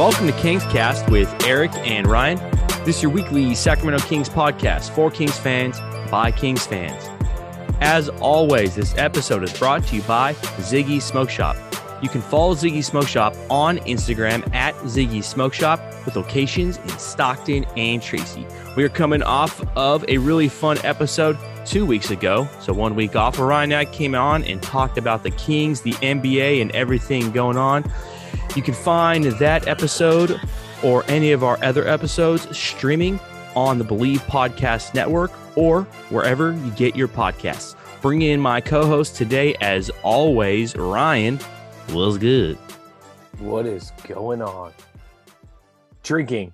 Welcome to KingsCast with Eric and Ryan. This is your weekly Sacramento Kings podcast for Kings fans by Kings fans. As always, this episode is brought to you by Ziggy Smoke Shop. You can follow Ziggy Smoke Shop on Instagram at Ziggy Smoke Shop with locations in Stockton and Tracy. We are coming off of a really fun episode 2 weeks ago, so 1 week off. Ryan and I came on and talked about the Kings, the NBA, and everything going on. You can find that episode or any of our other episodes streaming on the Believe Podcast Network or wherever you get your podcasts. Bring in my co-host today, as always, Ryan. What's good? What is going on? Drinking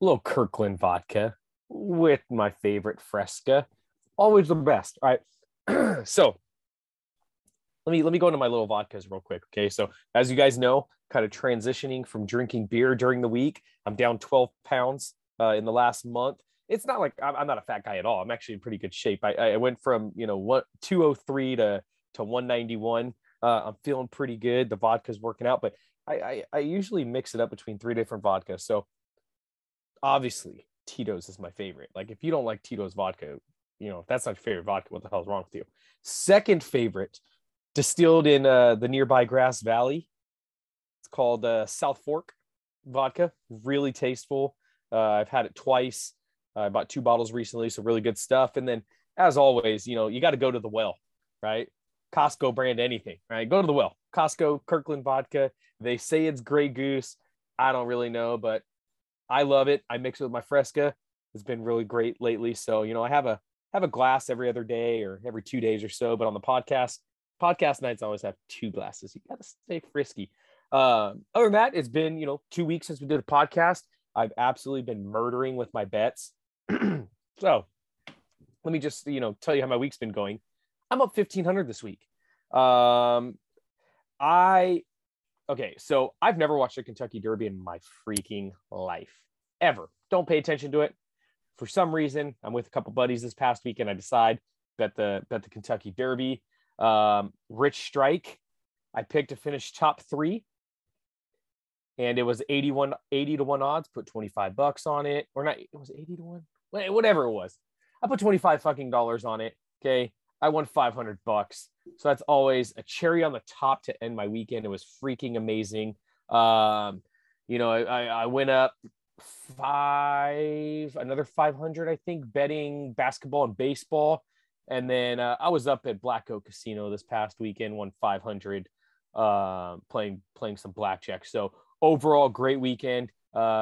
a little Kirkland vodka with my favorite Fresca. Always the best. All right. So let me go into my little vodkas real quick. Okay. So as you guys know, kind of transitioning from drinking beer during the week, I'm down 12 pounds in the last month. It's not like I'm not a fat guy at all. I'm actually in pretty good shape. I went from, you know, 203 to 191. I'm feeling pretty good. The vodka's working out, but I usually mix it up between three different vodkas. So obviously Tito's is my favorite. Like, if you don't like Tito's vodka, you know, if that's not your favorite vodka, what the hell's wrong with you? Second favorite, distilled in the nearby Grass Valley. It's called South Fork vodka. Really tasteful. I've had it twice. I bought two bottles recently, so really good stuff. And then, as always, you know, you got to go to the well, right? Costco brand anything, right? Go to the well. Costco, Kirkland vodka. They say it's Grey Goose. I don't really know, but I love it. I mix it with my Fresca. It's been really great lately. So, you know, I have a glass every other day or every 2 days or so, but on the podcast nights, I always have two glasses. You got to stay frisky. Other than that, it's been, you know, 2 weeks since we did a podcast. I've absolutely been murdering with my bets. So let me just, you know, tell you how my week's been going. I'm up 1,500 this week. So I've never watched a Kentucky Derby in my freaking life, ever. Don't pay attention to it. For some reason, I'm with a couple buddies this past weekend. I decide bet the Kentucky Derby. Rich Strike, I picked to finish top three, and it was 80 to 1 odds. Put $25 on it, or not? It was 80 to 1. Whatever it was, I put $25 on it. Okay. I won $500. So that's always a cherry on the top to end my weekend. It was freaking amazing. You know, I went up another 500, I think, betting basketball and baseball. And then I was up at Black Oak Casino this past weekend, won 500, playing some blackjack. So overall, great weekend. You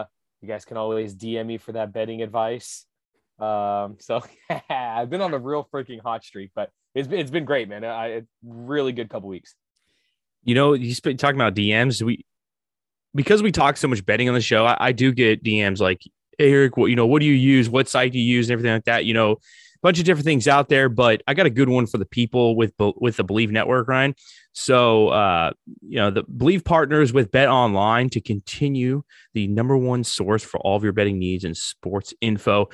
guys can always DM me for that betting advice. I've been on a real freaking hot streak, but it's been great, man. It's really good couple weeks. You know, you've been talking about DMs. Because we talk so much betting on the show, I do get DMs like, hey, Eric, what do you use? What site do you use? And everything like that, you know, a bunch of different things out there, but I got a good one for the people with the Believe Network, Ryan. So, you know, the Believe partners with Bet Online to continue the number one source for all of your betting needs and sports info.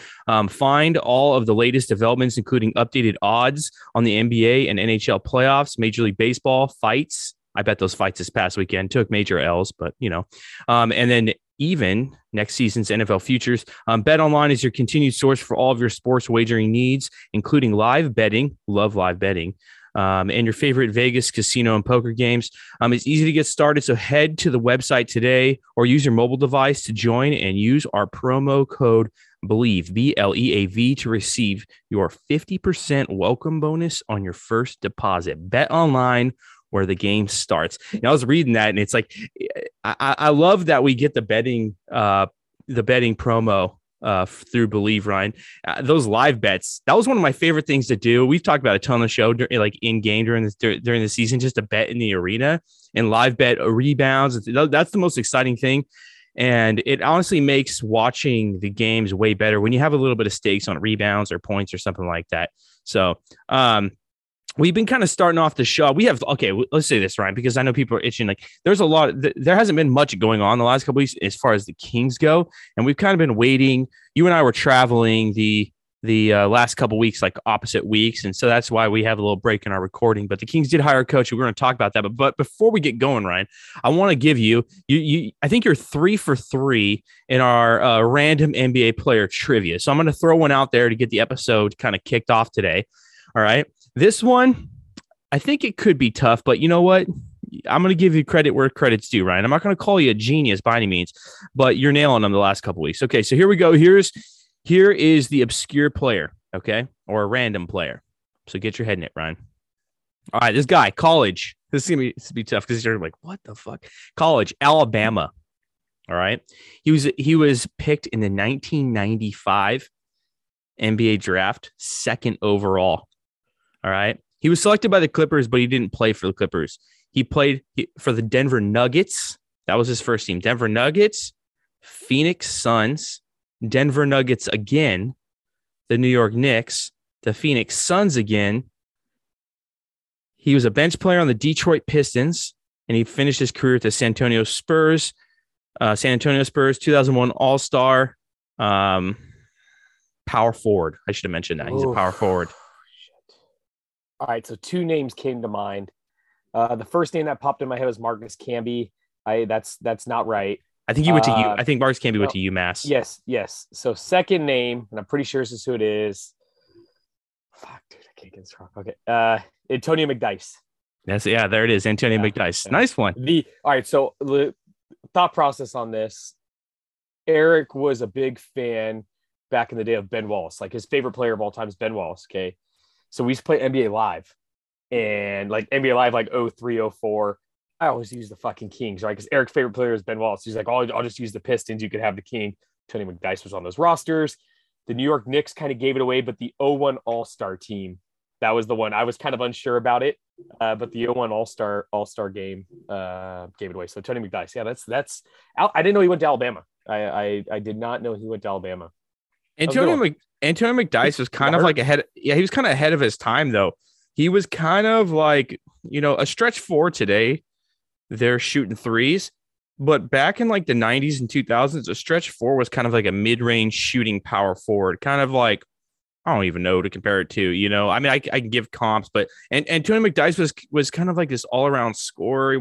Find all of the latest developments, including updated odds on the NBA and NHL playoffs, Major League Baseball fights. I bet those fights this past weekend took major L's, but you know, and then even next season's NFL futures. Bet Online is your continued source for all of your sports wagering needs, including live betting. Love live betting. And your favorite Vegas casino and poker games. It's easy to get started, so head to the website today or use your mobile device to join and use our promo code BLEAV, B-L-E-A-V, to receive your 50% welcome bonus on your first deposit. Bet Online, where the game starts. And I was reading that, and it's like, I love that we get the betting promo through Believe, Ryan. Those live bets, that was one of my favorite things to do. We've talked about a ton on the show, like in game during the season, just to bet in the arena and live bet rebounds. That's the most exciting thing. And it honestly makes watching the games way better when you have a little bit of stakes on rebounds or points or something like that. So, we've been kind of starting off the show. Let's say this, Ryan, because I know people are itching. Like, there's a lot. There hasn't been much going on the last couple weeks as far as the Kings go, and we've kind of been waiting. You and I were traveling the the last couple weeks, like opposite weeks. And so that's why we have a little break in our recording, but the Kings did hire a coach. And we're going to talk about that. But before we get going, Ryan, I want to give you, I think you're 3 for 3 in our random NBA player trivia. So I'm going to throw one out there to get the episode kind of kicked off today. All right. This one, I think it could be tough, but you know what? I'm going to give you credit where credit's due, Ryan. I'm not going to call you a genius by any means, but you're nailing them the last couple weeks. Okay. So here we go. Here is the obscure player, okay, or a random player. So get your head in it, Ryan. All right, this guy, college. This is going to be tough because you're like, what the fuck? College, Alabama, all right? He was picked in the 1995 NBA draft, second overall, all right? He was selected by the Clippers, but he didn't play for the Clippers. He played for the Denver Nuggets. That was his first team. Denver Nuggets, Phoenix Suns, Denver Nuggets again, the New York Knicks, the Phoenix Suns again. He was a bench player on the Detroit Pistons, and he finished his career at the San Antonio Spurs, 2001 All-Star, power forward. I should have mentioned that. He's a power forward. All right, so two names came to mind. The first name that popped in my head was Marcus Camby. That's not right. I think he went to U. I think Marcus Camby went to UMass. Yes. So second name, and I'm pretty sure this is who it is. Fuck, dude, I can't get this wrong. Okay, Antonio McDyess. Yeah, there it is, Antonio McDyess. Yeah. Nice one. All right. So the thought process on this: Eric was a big fan back in the day of Ben Wallace. Like his favorite player of all time is Ben Wallace. Okay, so we used to play NBA Live, and like NBA Live like 03, 04. I always use the fucking Kings, right? Because Eric's favorite player is Ben Wallace. He's like, oh, I'll just use the Pistons. You could have the King. Tony McDyess was on those rosters. The New York Knicks kind of gave it away, but the 01 All-Star team, that was the one. I was kind of unsure about it, but the 01 All-Star game gave it away. So Tony McDyess, yeah, that's. I didn't know he went to Alabama. I did not know he went to Alabama. Antonio McDyess was kind of like ahead. Yeah, he was kind of ahead of his time, though. He was kind of like, you know, a stretch four today. They're shooting threes, but back in like the 90s and 2000s, a stretch four was kind of like a mid-range shooting power forward, kind of like, I don't even know to compare it to, you know, I mean, I can give comps, but, and Antonio McDyess was kind of like this all around scorer. He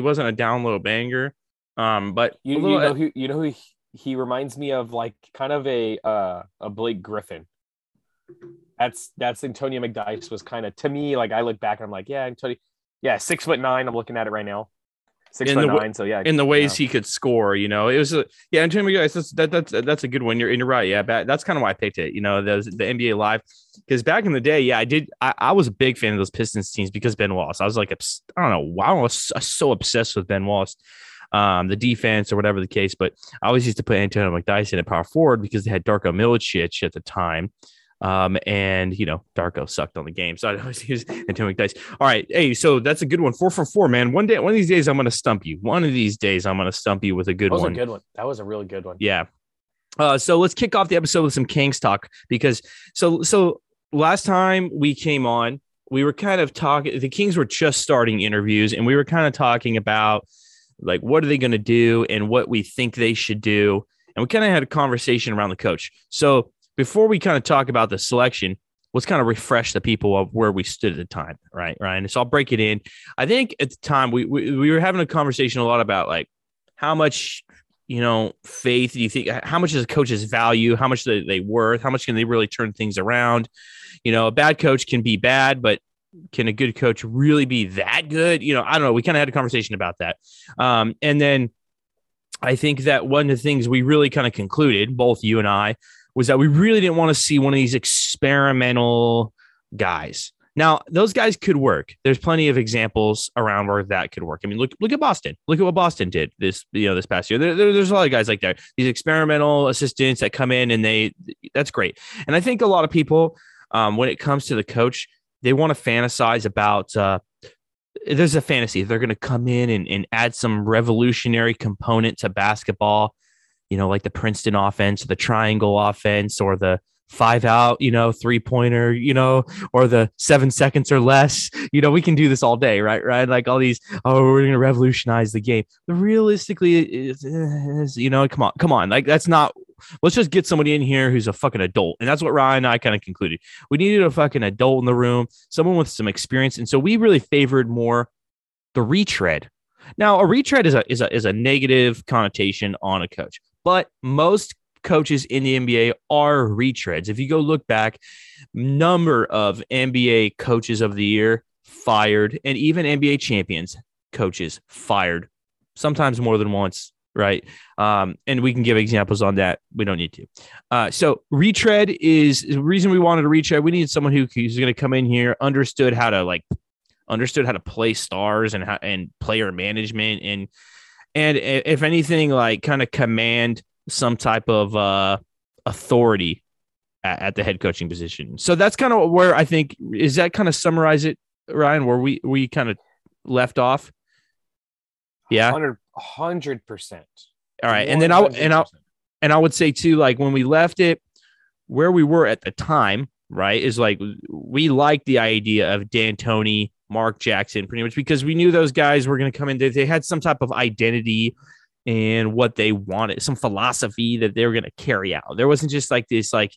wasn't a down low banger. But you know who he reminds me of, like kind of a Blake Griffin. That's Antonio McDyess was kind of, to me, like I look back and I'm like, yeah, Antonio, yeah, 6'9". I'm looking at it right now. 6'9", so yeah. In the ways he could score, you know, it was Antonio McDyess. That's a good one. You're right. Yeah, that's kind of why I picked it. You know, the NBA Live, because back in the day, yeah, I was a big fan of those Pistons teams because Ben Wallace. I was like, I don't know why I was so obsessed with Ben Wallace, the defense or whatever the case. But I always used to put Antonio McDyess in at power forward because they had Darko Milicic at the time. And you know, Darko sucked on the game, so I always use Antonio McDyess. All right, hey, so that's a good one. 4 for 4, man. One of these days, I'm gonna stump you. With a good one. That was a good one. That was a really good one. Yeah. So let's kick off the episode with some Kings talk because so last time we came on, we were kind of talking. The Kings were just starting interviews, and we were kind of talking about like what are they gonna do and what we think they should do, and we kind of had a conversation around the coach. So. Before we kind of talk about the selection, let's kind of refresh the people of where we stood at the time, right, Ryan? So I'll break it in. I think at the time we were having a conversation a lot about like how much, you know, faith do you think, how much is a coach's value, how much are they worth, how much can they really turn things around? You know, a bad coach can be bad, but can a good coach really be that good? You know, I don't know. We kind of had a conversation about that. And then I think that one of the things we really kind of concluded, both you and I, was that we really didn't want to see one of these experimental guys. Now, those guys could work. There's plenty of examples around where that could work. I mean, look at Boston. Look at what Boston did this past year. There's a lot of guys like that. These experimental assistants that come in and that's great. And I think a lot of people, when it comes to the coach, they want to fantasize about there's a fantasy. They're going to come in and add some revolutionary component to basketball. You know, like the Princeton offense, or the triangle offense, or the 5-out, you know, 3-pointer, you know, or the 7 seconds or less. You know, we can do this all day, right? Like all these, we're going to revolutionize the game. But realistically, you know, come on. Like that's not Let's just get somebody in here who's a fucking adult. And that's what Ryan and I kind of concluded. We needed a fucking adult in the room, someone with some experience. And so we really favored more the retread. Now, a retread is a negative connotation on a coach, but most coaches in the NBA are retreads. If you go look back, number of NBA coaches of the year fired, and even NBA champions coaches fired, sometimes more than once, right? And we can give examples on that. We don't need to. So retread is the reason we wanted a retread. We needed someone who's going to come in here, understood how to play stars and player management. And if anything, like kind of command some type of authority at the head coaching position. So that's kind of where I think is that kind of summarize it, Ryan, where we kind of left off. Yeah. 100%. All right. 100%. And then I would say too, like when we left it where we were at the time, right, is like we like the idea of D'Antoni, Mark Jackson, pretty much because we knew those guys were going to come in. They had some type of identity and what they wanted, some philosophy that they were going to carry out. There wasn't just like this like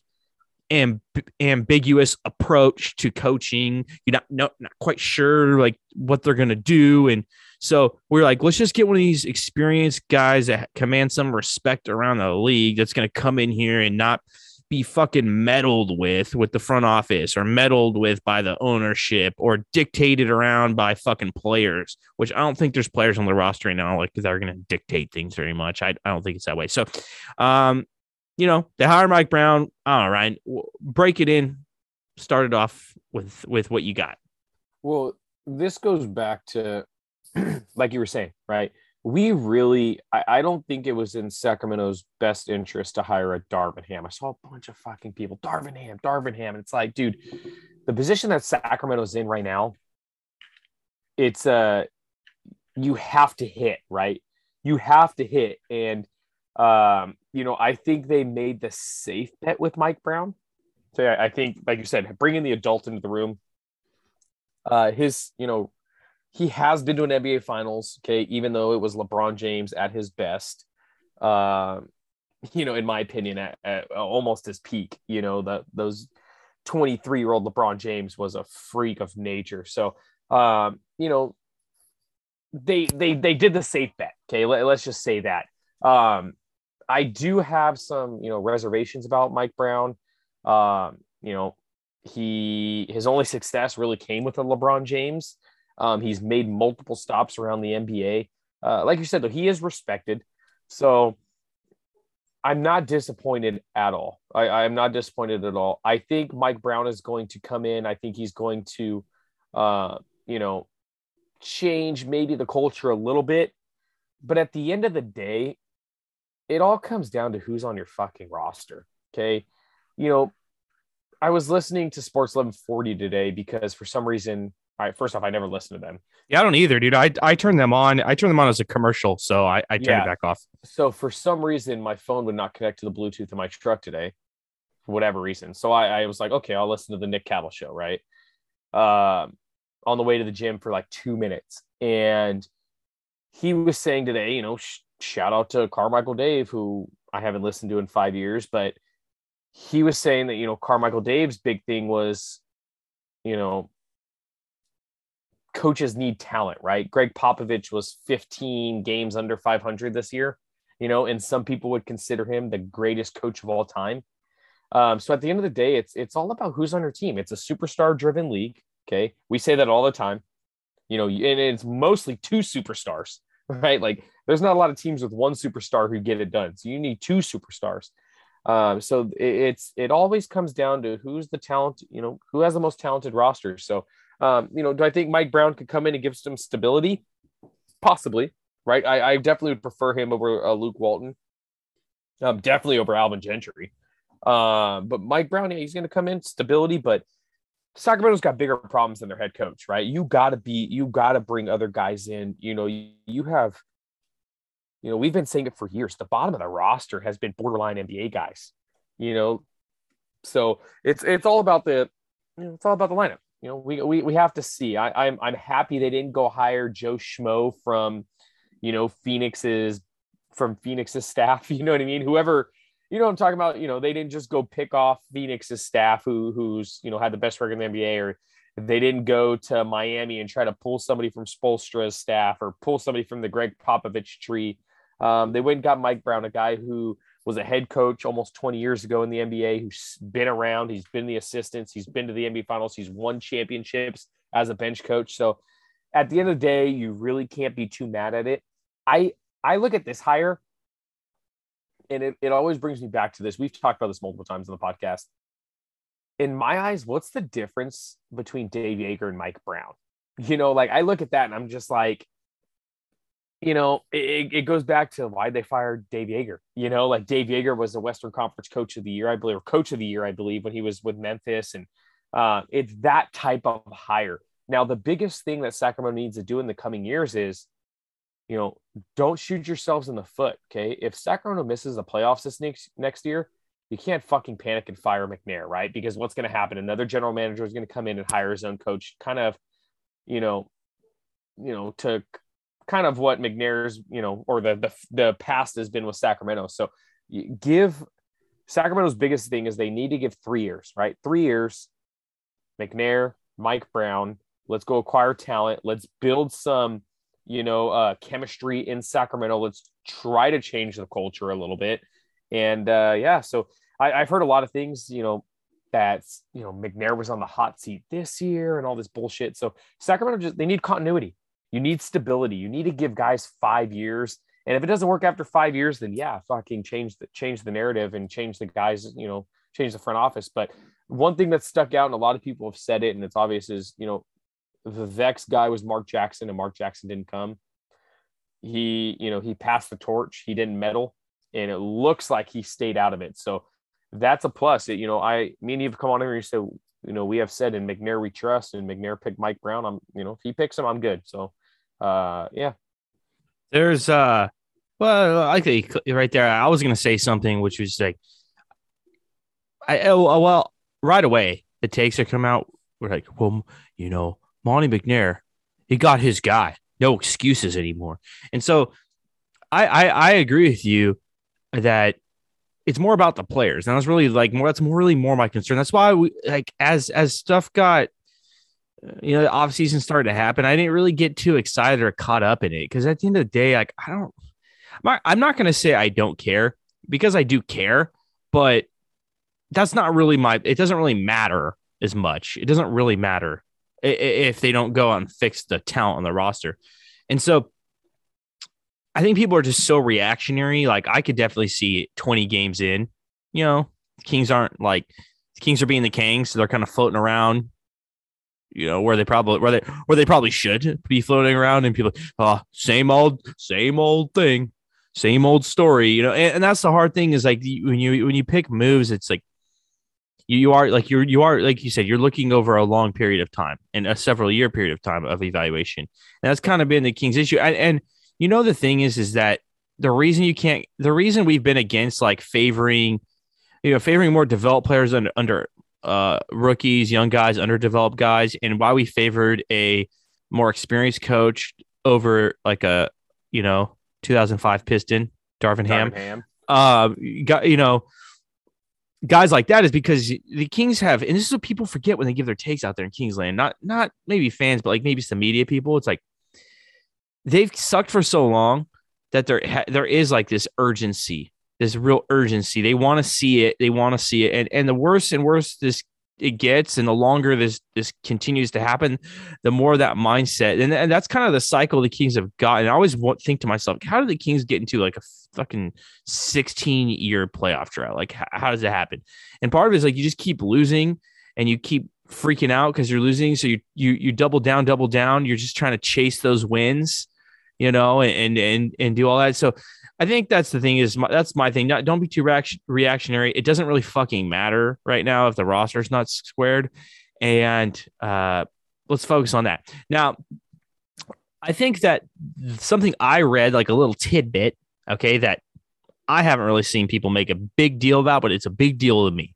ambiguous approach to coaching. You're not quite sure like what they're going to do. And so we're like, let's just get one of these experienced guys that command some respect around the league that's going to come in here and not be fucking meddled with the front office or meddled with by the ownership or dictated around by fucking players, which I don't think there's players on the roster right now like they're going to dictate things very much. I don't think it's that way. So, you know, they hired Mike Brown. I don't know, Ryan, break it in. Start it off with what you got. Well, this goes back to, like you were saying, right? We really, I don't think it was in Sacramento's best interest to hire a Darvin Ham. I saw a bunch of fucking people, Darvin Ham. And it's like, dude, the position that Sacramento's in right now, it's you have to hit, right? You have to hit. And, you know, I think they made the safe bet with Mike Brown. So yeah, I think, like you said, bringing the adult into the room, he has been to an NBA Finals, okay, even though it was LeBron James at his best, you know, in my opinion, at almost his peak. You know, those 23-year-old LeBron James was a freak of nature. So, you know, they did the safe bet, okay? Let's just say that. I do have some, you know, reservations about Mike Brown. You know, his only success really came with a LeBron James. He's made multiple stops around the NBA. Like you said, though, he is respected. So I'm not disappointed at all. I'm not disappointed at all. I think Mike Brown is going to come in. I think he's going to, you know, change maybe the culture a little bit. But at the end of the day, it all comes down to who's on your fucking roster. Okay. You know, I was listening to Sports 1140 today because for some reason, all right, first off, I never listen to them. Yeah, I don't either, dude. I turn them on. I turn them on as a commercial, so I turned it back off. So for some reason, my phone would not connect to the Bluetooth in my truck today, for whatever reason. So I was like, okay, I'll listen to the Nick Cattle show, right? On the way to the gym for like 2 minutes. And he was saying today, you know, shout out to Carmichael Dave, who I haven't listened to in 5 years, but he was saying that, you know, Carmichael Dave's big thing was, you know, coaches need talent, right? Greg Popovich was 15 games under 500 this year, you know, and some people would consider him the greatest coach of all time. So at the end of the day, it's all about who's on your team. It's a superstar driven league. Okay. We say that all the time, you know, and it's mostly two superstars, right? Like there's not a lot of teams with one superstar who get it done. So you need two superstars. So it always comes down to who's the talent, you know, who has the most talented roster. So, you know, do I think Mike Brown could come in and give some stability? Possibly, right? I definitely would prefer him over Luke Walton. Definitely over Alvin Gentry. But Mike Brown, yeah, he's going to come in stability. But Sacramento's got bigger problems than their head coach, right? You got to bring other guys in. You know, you have, you know, we've been saying it for years. The bottom of the roster has been borderline NBA guys. You know, so it's all about the, you know, it's all about the lineup. You know, we have to see. I'm happy they didn't go hire Joe Schmo from, you know, Phoenix's staff. You know what I mean? Whoever you know what I'm talking about? You know, they didn't just go pick off Phoenix's staff who's, you know, had the best record in the NBA, or they didn't go to Miami and try to pull somebody from Spoelstra's staff or pull somebody from the Greg Popovich tree. They went and got Mike Brown, a guy who was a head coach almost 20 years ago in the NBA, who's been around, he's been the assistants, he's been to the NBA finals, he's won championships as a bench coach. So at the end of the day, you really can't be too mad at it. I look at this hire, and it always brings me back to this. We've talked about this multiple times on the podcast. In my eyes, what's the difference between Dave Joerger and Mike Brown? You know, like, I look at that and I'm just like, you know, it goes back to why they fired Dave Joerger. You know, like, Dave Joerger was the Western Conference Coach of the Year, I believe, or Coach of the Year, I believe, when he was with Memphis. And it's that type of hire. Now, the biggest thing that Sacramento needs to do in the coming years is, you know, don't shoot yourselves in the foot, okay? If Sacramento misses the playoffs this next year, you can't fucking panic and fire McNair, right? Because what's going to happen? Another general manager is going to come in and hire his own coach, kind of, you know, to kind of what McNair's, you know, or the past has been with Sacramento. So Sacramento's biggest thing is they need to give 3 years, right? 3 years, McNair, Mike Brown, let's go acquire talent. Let's build some, you know, chemistry in Sacramento. Let's try to change the culture a little bit. And so I've heard a lot of things, you know, that, you know, McNair was on the hot seat this year and all this bullshit. So Sacramento they need continuity. You need stability. You need to give guys 5 years. And if it doesn't work after 5 years, then fucking change the narrative and change the guys, you know, change the front office. But one thing that stuck out, and a lot of people have said it, and it's obvious, is, you know, the Vex guy was Mark Jackson, and Mark Jackson didn't come. He passed the torch. He didn't meddle, and it looks like he stayed out of it. So that's a plus. You know, me and you have come on here and you say, you know, we have said, in McNair we trust, and McNair picked Mike Brown. If he picks him, I'm good. So, yeah. There's, I think right there, I was going to say something, which was like, right away, the takes that come out were like, well, you know, Monty McNair, he got his guy. No excuses anymore. And so I agree with you that it's more about the players. And I was really like, that's really more my concern. That's why we, like, as stuff got, you know, the offseason started to happen, I didn't really get too excited or caught up in it, because at the end of the day, like, I'm not going to say I don't care, because I do care, but that's not really it doesn't really matter as much. It doesn't really matter if they don't go out and fix the talent on the roster. And so I think people are just so reactionary. Like, I could definitely see 20 games in, you know, the Kings are being the Kings. So they're kind of floating around, you know, where they probably should be floating around, and people, same old thing, same old story, you know? And that's the hard thing, is like, when you pick moves, it's like, you are, like you said, you're looking over a long period of time, and a several year period of time of evaluation. And that's kind of been the Kings issue. And you know, the thing is that the reason we've been against, like, favoring more developed players under rookies, young guys, underdeveloped guys, and why we favored a more experienced coach over, like, a, you know, 2005 Piston, Darvin Ham. You know, guys like that, is because the Kings have, and this is what people forget when they give their takes out there in Kingsland, not maybe fans, but like maybe some media people. It's like, they've sucked for so long that there is like this urgency, this real urgency. They want to see it. And the worse and worse it gets, and the longer this continues to happen, the more that mindset. And that's kind of the cycle the Kings have gotten. I always think to myself, how do the Kings get into like a fucking 16-year playoff drought? Like, how does that happen? And part of it is like, you just keep losing, and you keep freaking out because you're losing. So you double down. You're just trying to chase those wins, you know, and do all that. So I think that's the thing, that's my thing. Don't be too reactionary. It doesn't really fucking matter right now if the roster is not squared, and let's focus on that. Now, I think that something I read, like a little tidbit, okay, that I haven't really seen people make a big deal about, but it's a big deal to me.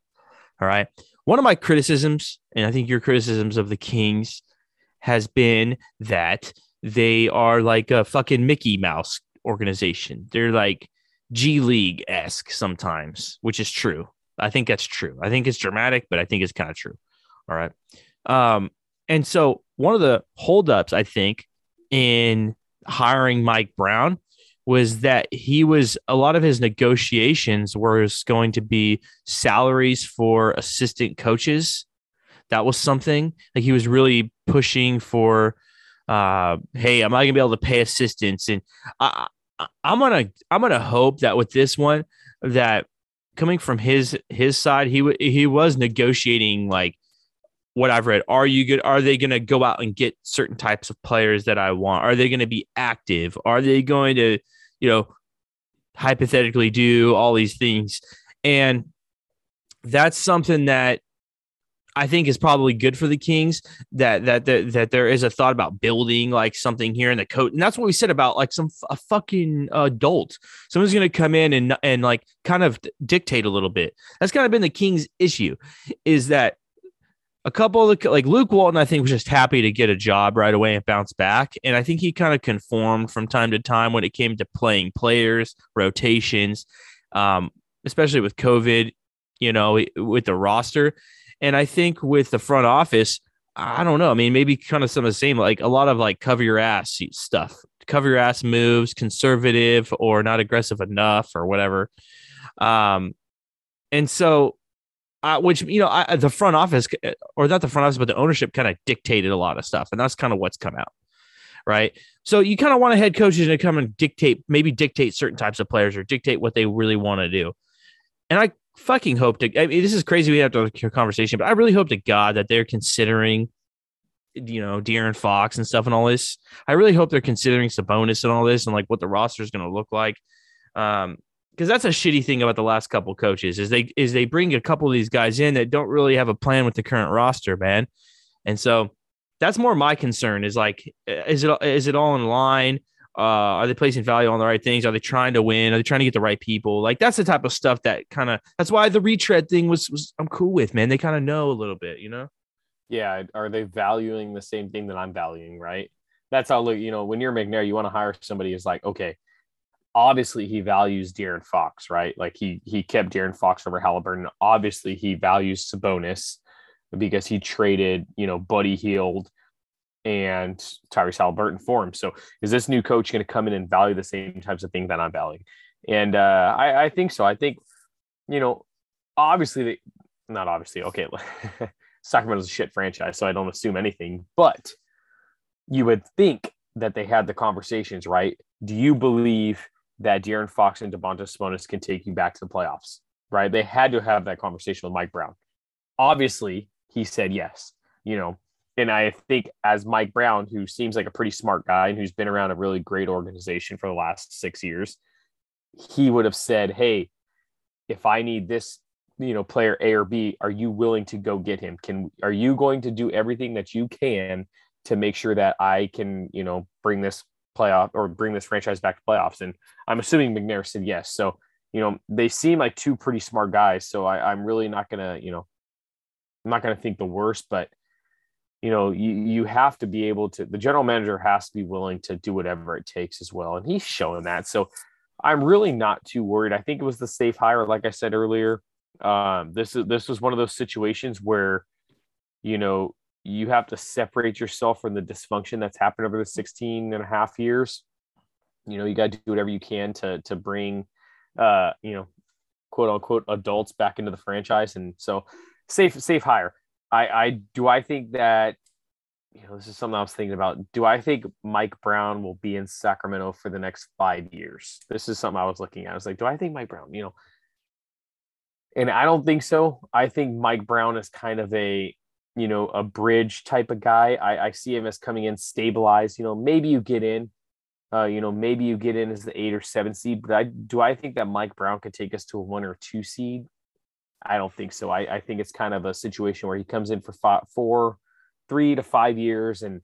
All right. One of my criticisms, and I think your criticisms of the Kings, has been that they are like a fucking Mickey Mouse organization. They're like G League-esque sometimes, which is true. I think that's true. I think it's dramatic, but I think it's kind of true. All right. And so one of the holdups, I think, in hiring Mike Brown was that he was, a lot of his negotiations were going to be salaries for assistant coaches. That was something like he was really pushing for, hey, I'm not gonna be able to pay assistants. And I'm gonna hope that with this one, that coming from his side, he was negotiating, like, what I've read. Are you good? Are they going to go out and get certain types of players that I want? Are they going to be active? Are they going to, you know, hypothetically do all these things? And that's something that I think is probably good for the Kings, that there is a thought about building like something here in the coach. And that's what we said about like a fucking adult. Someone's going to come in and like kind of dictate a little bit. That's kind of been the Kings issue, is that a couple of like Luke Walton, I think, was just happy to get a job right away and bounce back. And I think he kind of conformed from time to time when it came to playing players, rotations, especially with COVID, you know, with the roster. And I think with the front office, I don't know. I mean, maybe kind of some of the same, like a lot of like cover your ass stuff, cover your ass moves, conservative or not aggressive enough or whatever. And so, which, you know, the front office, or not the front office, but the ownership kind of dictated a lot of stuff. And that's kind of what's come out, right? So you kind of want a head coach to come and dictate certain types of players or dictate what they really want to do. And I fucking hope to, I mean, this is crazy. We have to have a conversation, but I really hope to God that they're considering, you know, De'Aaron Fox and stuff and all this. I really hope they're considering Sabonis and all this and like what the roster is going to look like. Because that's a shitty thing about the last couple coaches is they bring a couple of these guys in that don't really have a plan with the current roster, man. And so that's more my concern is like, is it all in line? Are they placing value on the right things? Are they trying to win? Are they trying to get the right people? Like, that's the type of stuff that kind of, that's why the retread thing was I'm cool with, man. They kind of know a little bit, you know? Yeah. Are they valuing the same thing that I'm valuing? Right. That's how, look, you know, when you're McNair, you want to hire somebody who's like, okay, obviously he values De'Aaron Fox, right? Like he kept De'Aaron Fox over Haliburton. Obviously he values Sabonis because he traded, you know, Buddy Hield and Tyrese Haliburton for him. So is this new coach going to come in and value the same types of things that I'm valuing? And I think so. I think, you know, obviously okay. Sacramento's a shit franchise, so I don't assume anything, but you would think that they had the conversations, right? Do you believe that De'Aaron Fox and Domantas Sabonis can take you back to the playoffs, right? They had to have that conversation with Mike Brown. Obviously, he said yes, you know, and I think as Mike Brown, who seems like a pretty smart guy and who's been around a really great organization for the last 6 years, he would have said, hey, if I need this, you know, player A or B, are you willing to go get him? Are you going to do everything that you can to make sure that I can, you know, bring this playoff or bring this franchise back to playoffs? And I'm assuming McNair said yes. So, you know, they seem like two pretty smart guys. So I'm really not going to, you know, I'm not going to think the worst, but, you know, you have to be able to, the general manager has to be willing to do whatever it takes as well. And he's showing that. So I'm really not too worried. I think it was the safe hire. Like I said earlier, this was one of those situations where, you know, you have to separate yourself from the dysfunction that's happened over the 16 and a half years. You know, you got to do whatever you can to bring, you know, quote unquote adults back into the franchise. And so safe hire. I think that, you know, this is something I was thinking about. Do I think Mike Brown will be in Sacramento for the next 5 years? This is something I was looking at. I was like, do I think Mike Brown, you know, and I don't think so. I think Mike Brown is kind of a, you know, a bridge type of guy. I see him as coming in stabilized, you know, maybe you get in, maybe you get in as the 8 or 7 seed, but I think that Mike Brown could take us to a 1 or 2 seed. I don't think so. I think it's kind of a situation where he comes in for 3 to 5 years and,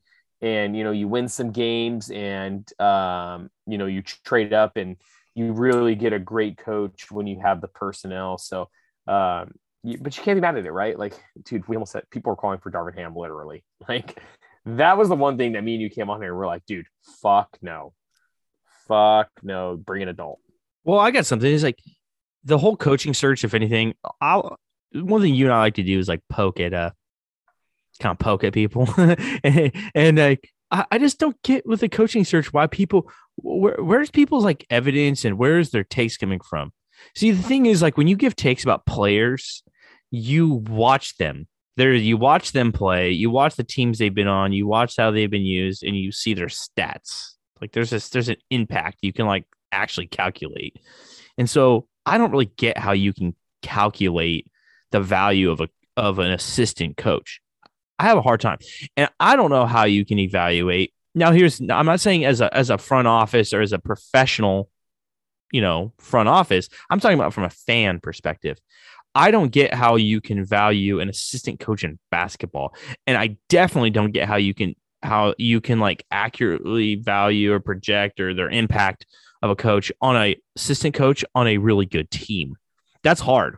you know, you win some games and, you know, you trade up and you really get a great coach when you have the personnel. So, but you can't be mad at it, right? Like, dude, we almost said people are calling for Darvin Ham, literally. Like, that was the one thing that me and you came on here and we're like, dude, fuck no. Bring an adult. Well, I got something. It's like the whole coaching search, if anything, one thing you and I like to do is like poke at people. I just don't get with the coaching search why people, where's people's like evidence and where's their takes coming from? See, the thing is, like, when you give takes about players, you watch them. You watch them play, you watch the teams they've been on, you watch how they've been used, and you see their stats. Like there's an impact you can like actually calculate. And so I don't really get how you can calculate the value of an assistant coach. I have a hard time, and I don't know how you can evaluate. Now, I'm not saying as a front office or as a professional, front office. I'm talking about from a fan perspective. I don't get how you can value an assistant coach in basketball, and I definitely don't get how you can like accurately value or project or their impact of a coach on a assistant coach on a really good team. That's hard.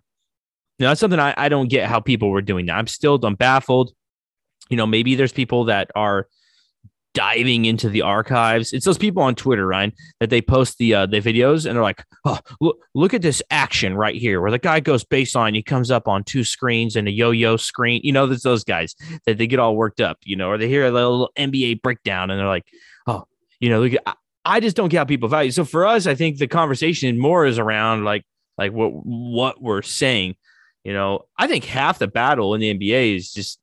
That's something I don't get how people were doing that. I'm baffled. Maybe there's people that are diving into the archives. It's those people on Twitter, Ryan, that they post the videos and they're like, oh, look at this action right here where the guy goes baseline. He comes up on two screens and a yo-yo screen. There's those guys that they get all worked up, or they hear a little NBA breakdown and they're like, oh, look, I just don't get how people value. So for us, I think the conversation more is around like what we're saying. I think half the battle in the NBA is just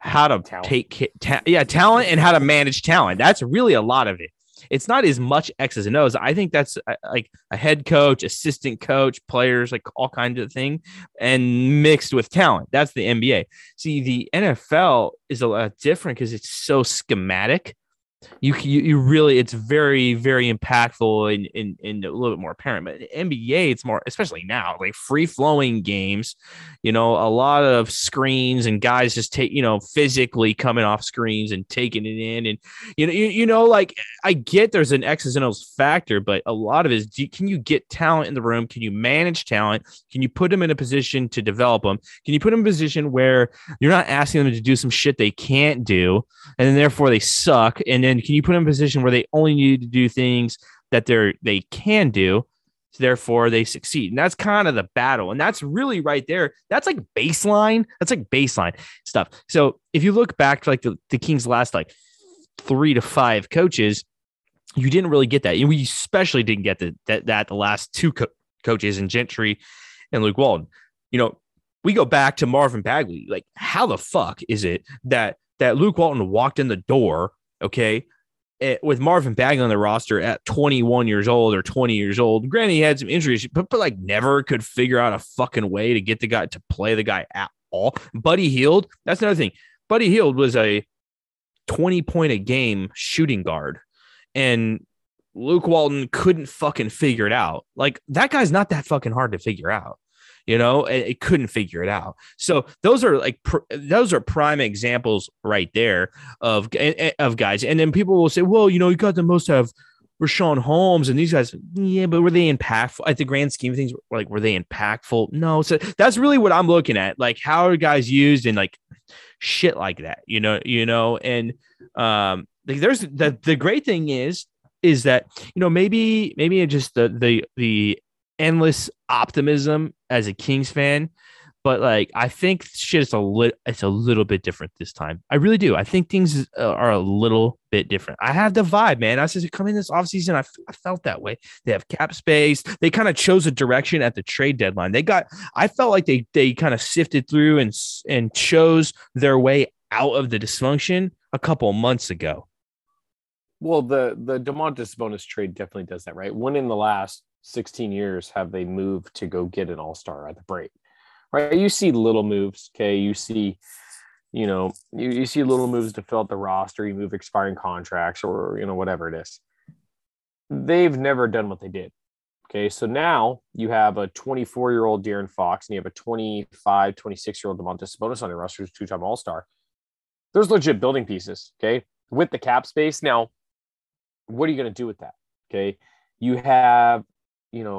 how to talent and how to manage talent. That's really a lot of it. It's not as much X's and O's. I think that's like a head coach, assistant coach, players, like all kinds of thing, and mixed with talent. That's the NBA. See, the NFL is a lot different because it's so schematic. You really, it's very, very impactful and a little bit more apparent. But NBA, it's more, especially now, like free flowing games, a lot of screens and guys just take, physically coming off screens and taking it in. And, like I get there's an X's and O's factor, but a lot of it is, can you get talent in the room? Can you manage talent? Can you put them in a position to develop them? Can you put them in a position where you're not asking them to do some shit they can't do and then therefore they suck? And then can you put them in a position where they only need to do things that they can do, so therefore they succeed? And that's kind of the battle. And that's really right there. That's like baseline. That's like baseline stuff. So if you look back to like the Kings' last like 3 to 5 coaches, you didn't really get that. And we especially didn't get that the last two coaches in Gentry and Luke Walton. We go back to Marvin Bagley. Like, how the fuck is it that Luke Walton walked in the door, okay, with Marvin Bagley on the roster at 21 years old or 20 years old? Granted, he had some injuries, but like never could figure out a fucking way to get the guy to play the guy at all. Buddy Hield, that's another thing. Buddy Hield was a 20-point-a-game shooting guard, and Luke Walton couldn't fucking figure it out. Like, that guy's not that fucking hard to figure out. It couldn't figure it out. So those are like prime examples right there of guys. And then people will say, well, you got the most out of Rashawn Holmes and these guys. Yeah, but were they impactful at the grand scheme of things? Like, were they impactful? No. So that's really what I'm looking at. Like, how are guys used and like shit like that? Like there's the great thing is that maybe it just the endless optimism as a Kings fan, but like I think shit is it's a little bit different this time. I really do. I think things are a little bit different. I have the vibe, man. I said coming this offseason, I felt that way. They have cap space. They kind of chose a direction at the trade deadline. I felt like they kind of sifted through and chose their way out of the dysfunction a couple months ago. Well, the Domantas Sabonis trade definitely does that, right? One in the last 16 years have they moved to go get an all-star at the break, right? You see little moves. Okay. You see, you see little moves to fill out the roster. You move expiring contracts or, whatever it is. They've never done what they did. Okay. So now you have a 24-year-old De'Aaron Fox and you have a 25, 26-year-old Domantas Sabonis on your roster, who's two-time all-star. There's legit building pieces. Okay. With the cap space. Now, what are you going to do with that? Okay. You have,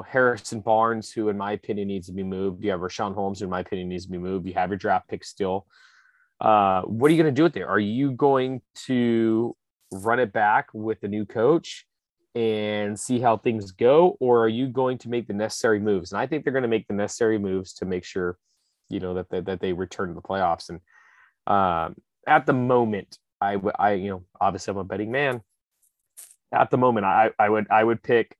Harrison Barnes, who in my opinion needs to be moved. You have Rashawn Holmes, who in my opinion needs to be moved. You have your draft pick still. What are you going to do with it? Are you going to run it back with the new coach and see how things go, or are you going to make the necessary moves? And I think they're going to make the necessary moves to make sure, you know, that they return to the playoffs. And at the moment, I you know, obviously I'm a betting man. At the moment, I would pick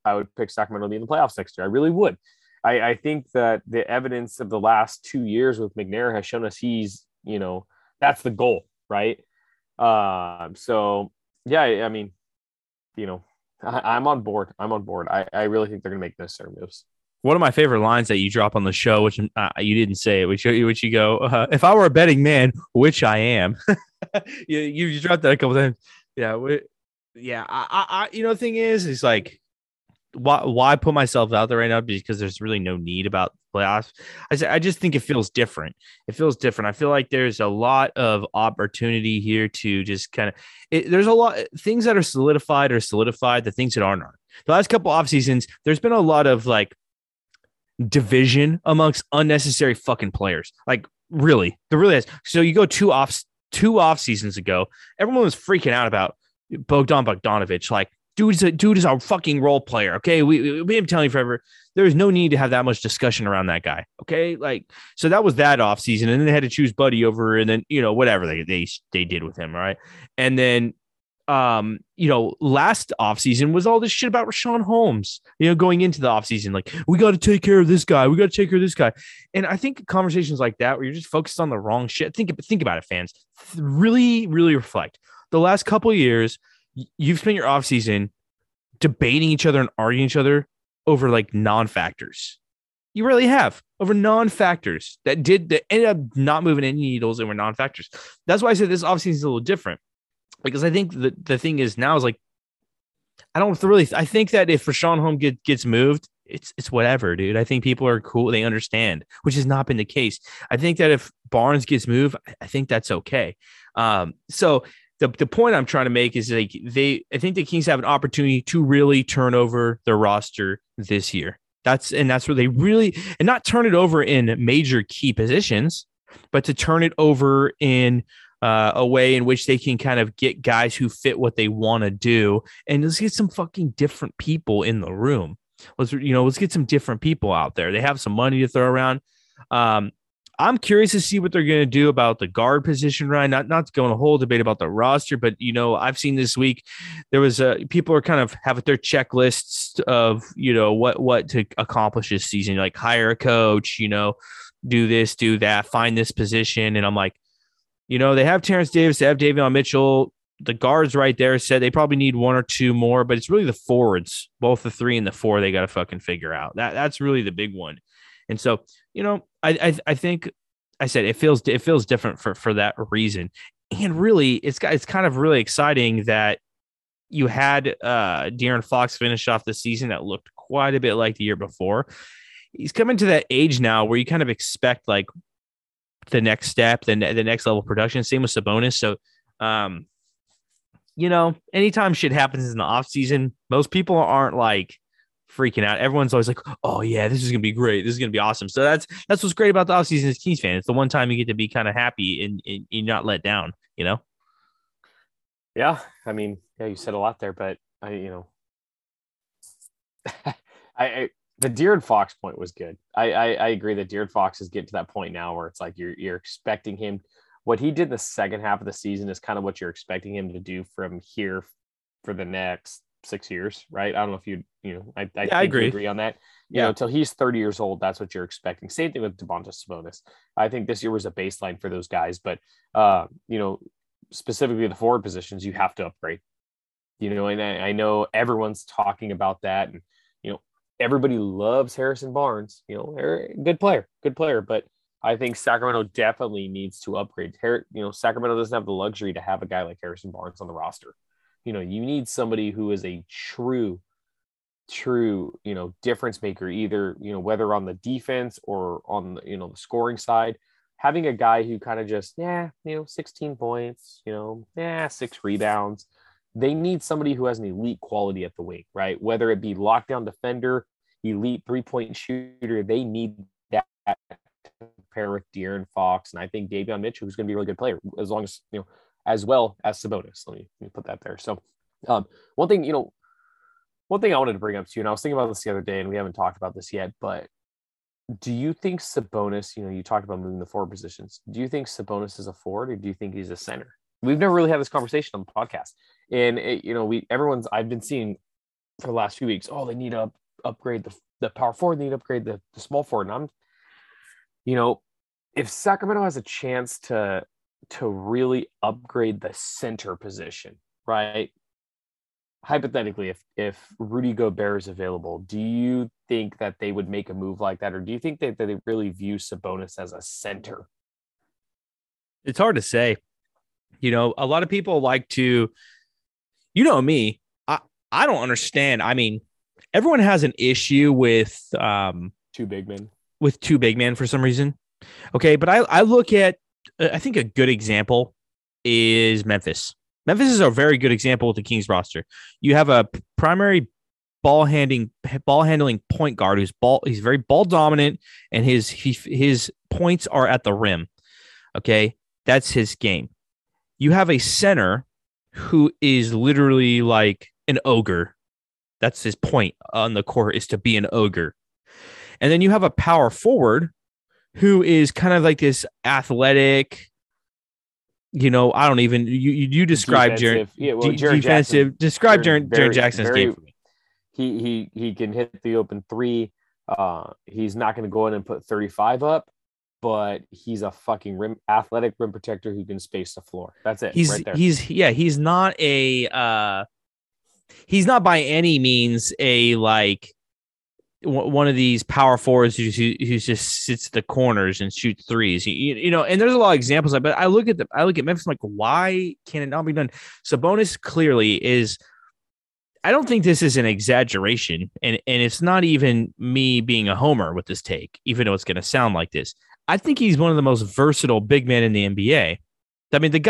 Sacramento to be in the playoffs next year. I really would. I think that the evidence of the last 2 years with McNair has shown us he's, you know, that's the goal, right? So yeah, I mean, you know, I'm on board. I really think they're going to make necessary moves. One of my favorite lines that you drop on the show, which you didn't say it, which you go, if I were a betting man, which I am, you dropped that a couple times. Yeah. Yeah. I you know, the thing is like, why put myself out there right now? Because there's really no need about playoffs. I just think it feels different. I feel like there's a lot of opportunity here to just kind of, there's a lot things that are solidified. The things that aren't. The last couple off seasons, there's been a lot of like division amongst unnecessary fucking players. Like really, there really is. So you go two off seasons ago, everyone was freaking out about Bogdan Bogdanović. Like, Dude is a fucking role player, okay? We've been telling you forever. There's no need to have that much discussion around that guy, okay? Like, so that was that offseason, and then they had to choose Buddy over, and then, you know, whatever they did with him, all right? And then, you know, last offseason was all this shit about Rashawn Holmes, you know, going into the offseason. Like, we got to take care of this guy. And I think conversations like that where you're just focused on the wrong shit. Think about it, fans. Really, really reflect. The last couple of years, you've spent your offseason debating each other and arguing each other over like non-factors. You really have over non-factors that ended up not moving any needles and were non-factors. That's why I said this offseason is a little different, because I think the thing is now is like, I think that if Rashawn Holmes gets moved, it's whatever, dude. I think people are cool. They understand, which has not been the case. I think that if Barnes gets moved, I think that's okay. So the point I'm trying to make is like I think the Kings have an opportunity to really turn over their roster this year. That's where they really, and not turn it over in major key positions, but to turn it over in a way in which they can kind of get guys who fit what they want to do. And let's get some fucking different people in the room. Let's get some different people out there. They have some money to throw around. I'm curious to see what they're going to do about the guard position, Ryan. Not going to whole debate about the roster, but you know, I've seen this week there was people are kind of have their checklists of, you know, what to accomplish this season, like hire a coach, you know, do this, do that, find this position, and I'm like, you know, they have Terrence Davis, they have Davion Mitchell, the guards right there said they probably need one or two more, but it's really the forwards, both the 3 and the 4, they got to fucking figure out. That's really the big one, and so you know. I think I said it feels different for that reason, and really it's kind of really exciting that you had De'Aaron Fox finish off the season that looked quite a bit like the year before. He's coming to that age now where you kind of expect like the next step, the next level of production. Same with Sabonis. So, you know, anytime shit happens in the off season, most people aren't like freaking out. Everyone's always like, oh yeah, this is gonna be great, this is gonna be awesome. So that's what's great about the offseason as Kings fan. It's the one time you get to be kind of happy and you're not let down, you know? Yeah, I mean, yeah, you said a lot there, but I, you know, I the De'Aaron Fox point was good. I agree that De'Aaron Fox is getting to that point now where it's like you're expecting him, what he did in the second half of the season is kind of what you're expecting him to do from here for the next 6 years, right? I don't know if I agree on that. You know, until he's 30 years old, that's what you're expecting. Same thing with Domantas Sabonis. I think this year was a baseline for those guys, but you know, specifically the forward positions, you have to upgrade. You know, and I know everyone's talking about that, and you know, everybody loves Harrison Barnes. You know, good player, but I think Sacramento definitely needs to upgrade. You know, Sacramento doesn't have the luxury to have a guy like Harrison Barnes on the roster. You know, you need somebody who is a true, you know, difference maker, either, you know, whether on the defense or on the, you know, the scoring side. Having a guy who kind of just, you know, 16 points, you know, 6 rebounds. They need somebody who has an elite quality at the wing, right? Whether it be lockdown defender, elite 3-point shooter, they need that to pair with De'Aaron Fox. And I think Davion Mitchell, who's going to be a really good player, as long as, you know, as well as Sabonis. Let me put that there. So one thing, you know, One thing I wanted to bring up to you, and I was thinking about this the other day, and we haven't talked about this yet, but do you think Sabonis, you know, you talked about moving the forward positions. Do you think Sabonis is a forward, or do you think he's a center? We've never really had this conversation on the podcast. And, it, you know, I've been seeing for the last few weeks, oh, they need to upgrade the power forward, they need to upgrade the small forward. And I'm, you know, if Sacramento has a chance to really upgrade the center position, right? Hypothetically, if Rudy Gobert is available, do you think that they would make a move like that? Or do you think that they really view Sabonis as a center? It's hard to say. You know, a lot of people like to, you know me, I don't understand. I mean, everyone has an issue with two big men for some reason. Okay, but I look at, I think a good example is Memphis. Memphis is a very good example with the Kings roster. You have a primary ball handling point guard who's he's very ball dominant, and his points are at the rim. Okay, that's his game. You have a center who is literally like an ogre. That's his point on the court, is to be an ogre. And then you have a power forward who is kind of like this athletic, you know, I don't even, you described Jaren Jackson's game for me. He can hit the open three. He's not going to go in and put 35 up, but he's a fucking athletic rim protector who can space the floor. That's it. He's right there. He's not a, he's not by any means a, like, one of these power forwards who just sits at the corners and shoots threes, you know, and there's a lot of examples. But I look at Memphis, I'm like, why can it not be done? Sabonis clearly is, I don't think this is an exaggeration. And it's not even me being a homer with this take, even though it's going to sound like this. I think he's one of the most versatile big men in the NBA. I mean, the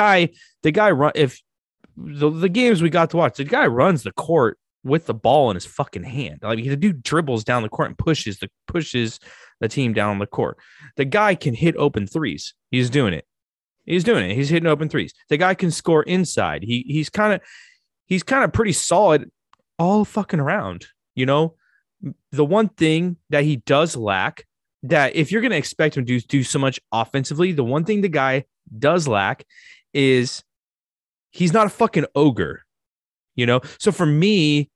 games we got to watch, the guy runs the court with the ball in his fucking hand. Like, the dude dribbles down the court and pushes the team down the court. The guy can hit open threes. He's doing it. He's hitting open threes. The guy can score inside. He's kind of pretty solid all fucking around. You know, the one thing that he does lack, that if you're going to expect him to do so much offensively, the one thing the guy does lack is he's not a fucking ogre. You know, so for me,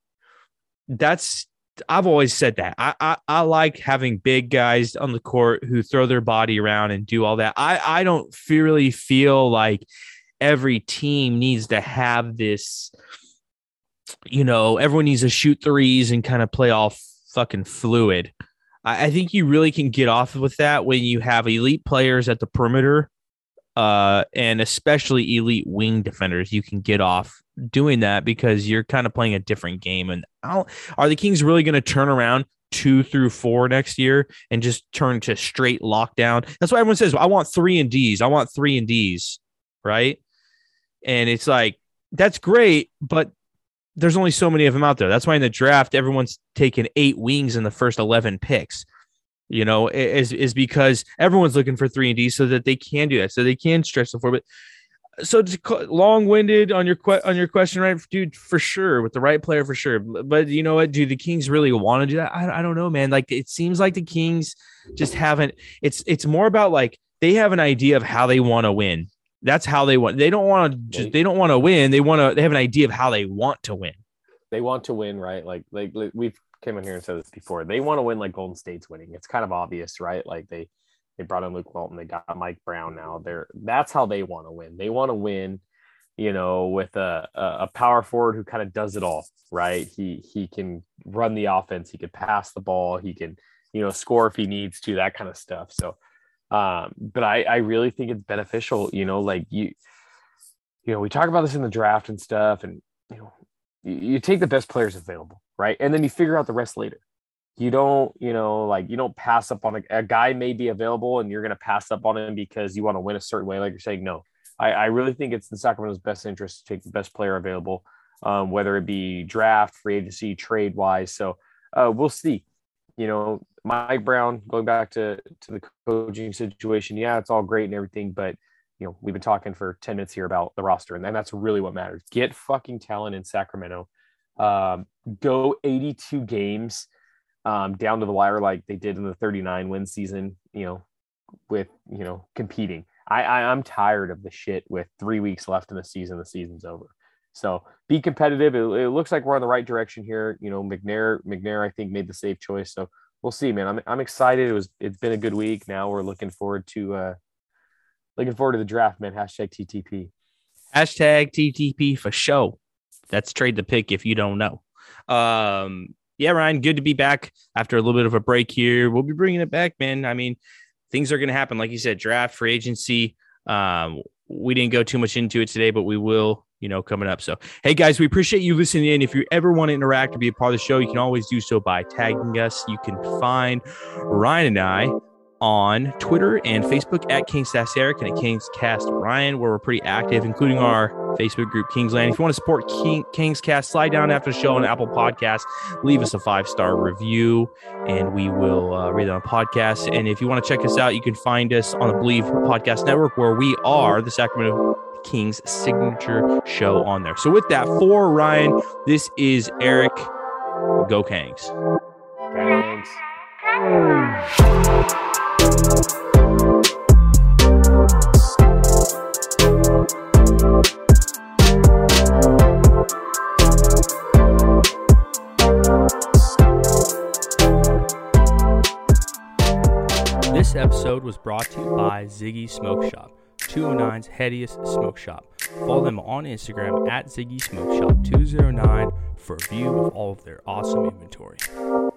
I've always said that I like having big guys on the court who throw their body around and do all that. I don't really feel like every team needs to have this, you know, everyone needs to shoot threes and kind of play all fucking fluid. I think you really can get off with that when you have elite players at the perimeter, and especially elite wing defenders. You can get off doing that because you're kind of playing a different game. And are the Kings really going to turn around 2 through 4 next year and just turn to straight lockdown? That's why everyone says, I want 3 and Ds. I want 3 and Ds. Right. And it's like, that's great, but there's only so many of them out there. That's why in the draft, everyone's taken 8 wings in the first 11 picks. You know, is because everyone's looking for 3 and D so that they can do that, so they can stretch the floor. But so just long-winded on your question, right, dude? For sure, with the right player, for sure. But you know what? Do the Kings really want to do that? I don't know, man. Like, it seems like the Kings just haven't. It's more about, like, they have an idea of how they want to win. That's how they want. They don't want to just. They don't want to win. They have an idea of how they want to win. They want to win, right? Like we've came in here and said this before. They want to win like Golden State's winning. It's kind of obvious, right? Like they brought in Luke Walton, they got Mike Brown now. That's how they want to win. They want to win, you know, with a power forward who kind of does it all, right? He can run the offense, he could pass the ball, he can, you know, score if he needs to, that kind of stuff. So but I really think it's beneficial, you know, like you know, we talk about this in the draft and stuff, and you know, you take the best players available, right? And then you figure out the rest later. You don't, you know, like, you don't pass up on a guy may be available and you're going to pass up on him because you want to win a certain way. Like you're saying, no, I really think it's in Sacramento's best interest to take the best player available, whether it be draft, free agency, trade wise. So we'll see, you know, Mike Brown, going back to the coaching situation. Yeah, it's all great and everything, but you know, we've been talking for 10 minutes here about the roster, and that's really what matters. Get fucking talent in Sacramento. go 82 games down to the wire like they did in the 39 win season, you know, with, you know, competing. I'm tired of the shit with 3 weeks left in the season. The season's over. So be competitive. It looks like we're on the right direction here. You know, McNair, I think, made the safe choice. So we'll see, man. I'm excited. It's been a good week. Now we're looking forward to the draft, man. Hashtag TTP. Hashtag TTP for show. That's trade the pick if you don't know. Yeah, Ryan, good to be back after a little bit of a break here. We'll be bringing it back, man. I mean, things are going to happen. Like you said, draft, free agency. We didn't go too much into it today, but we will, you know, coming up. So, hey, guys, we appreciate you listening in. If you ever want to interact or be a part of the show, you can always do so by tagging us. You can find Ryan and I on Twitter and Facebook at KingsCast Eric and at KingsCast Ryan, where we're pretty active, including our Facebook group Kingsland. If you want to support KingsCast, slide down after the show on Apple Podcasts, leave us a 5-star review, and we will read it on podcast. And if you want to check us out, you can find us on the Believe Podcast Network, where we are the Sacramento Kings signature show on there. So with that, for Ryan, this is Eric. Go Kings. Thanks. This episode was brought to you by Ziggy Smoke Shop, 209's headiest smoke shop. Follow them on Instagram at Ziggy Smoke Shop 209 for a view of all of their awesome inventory.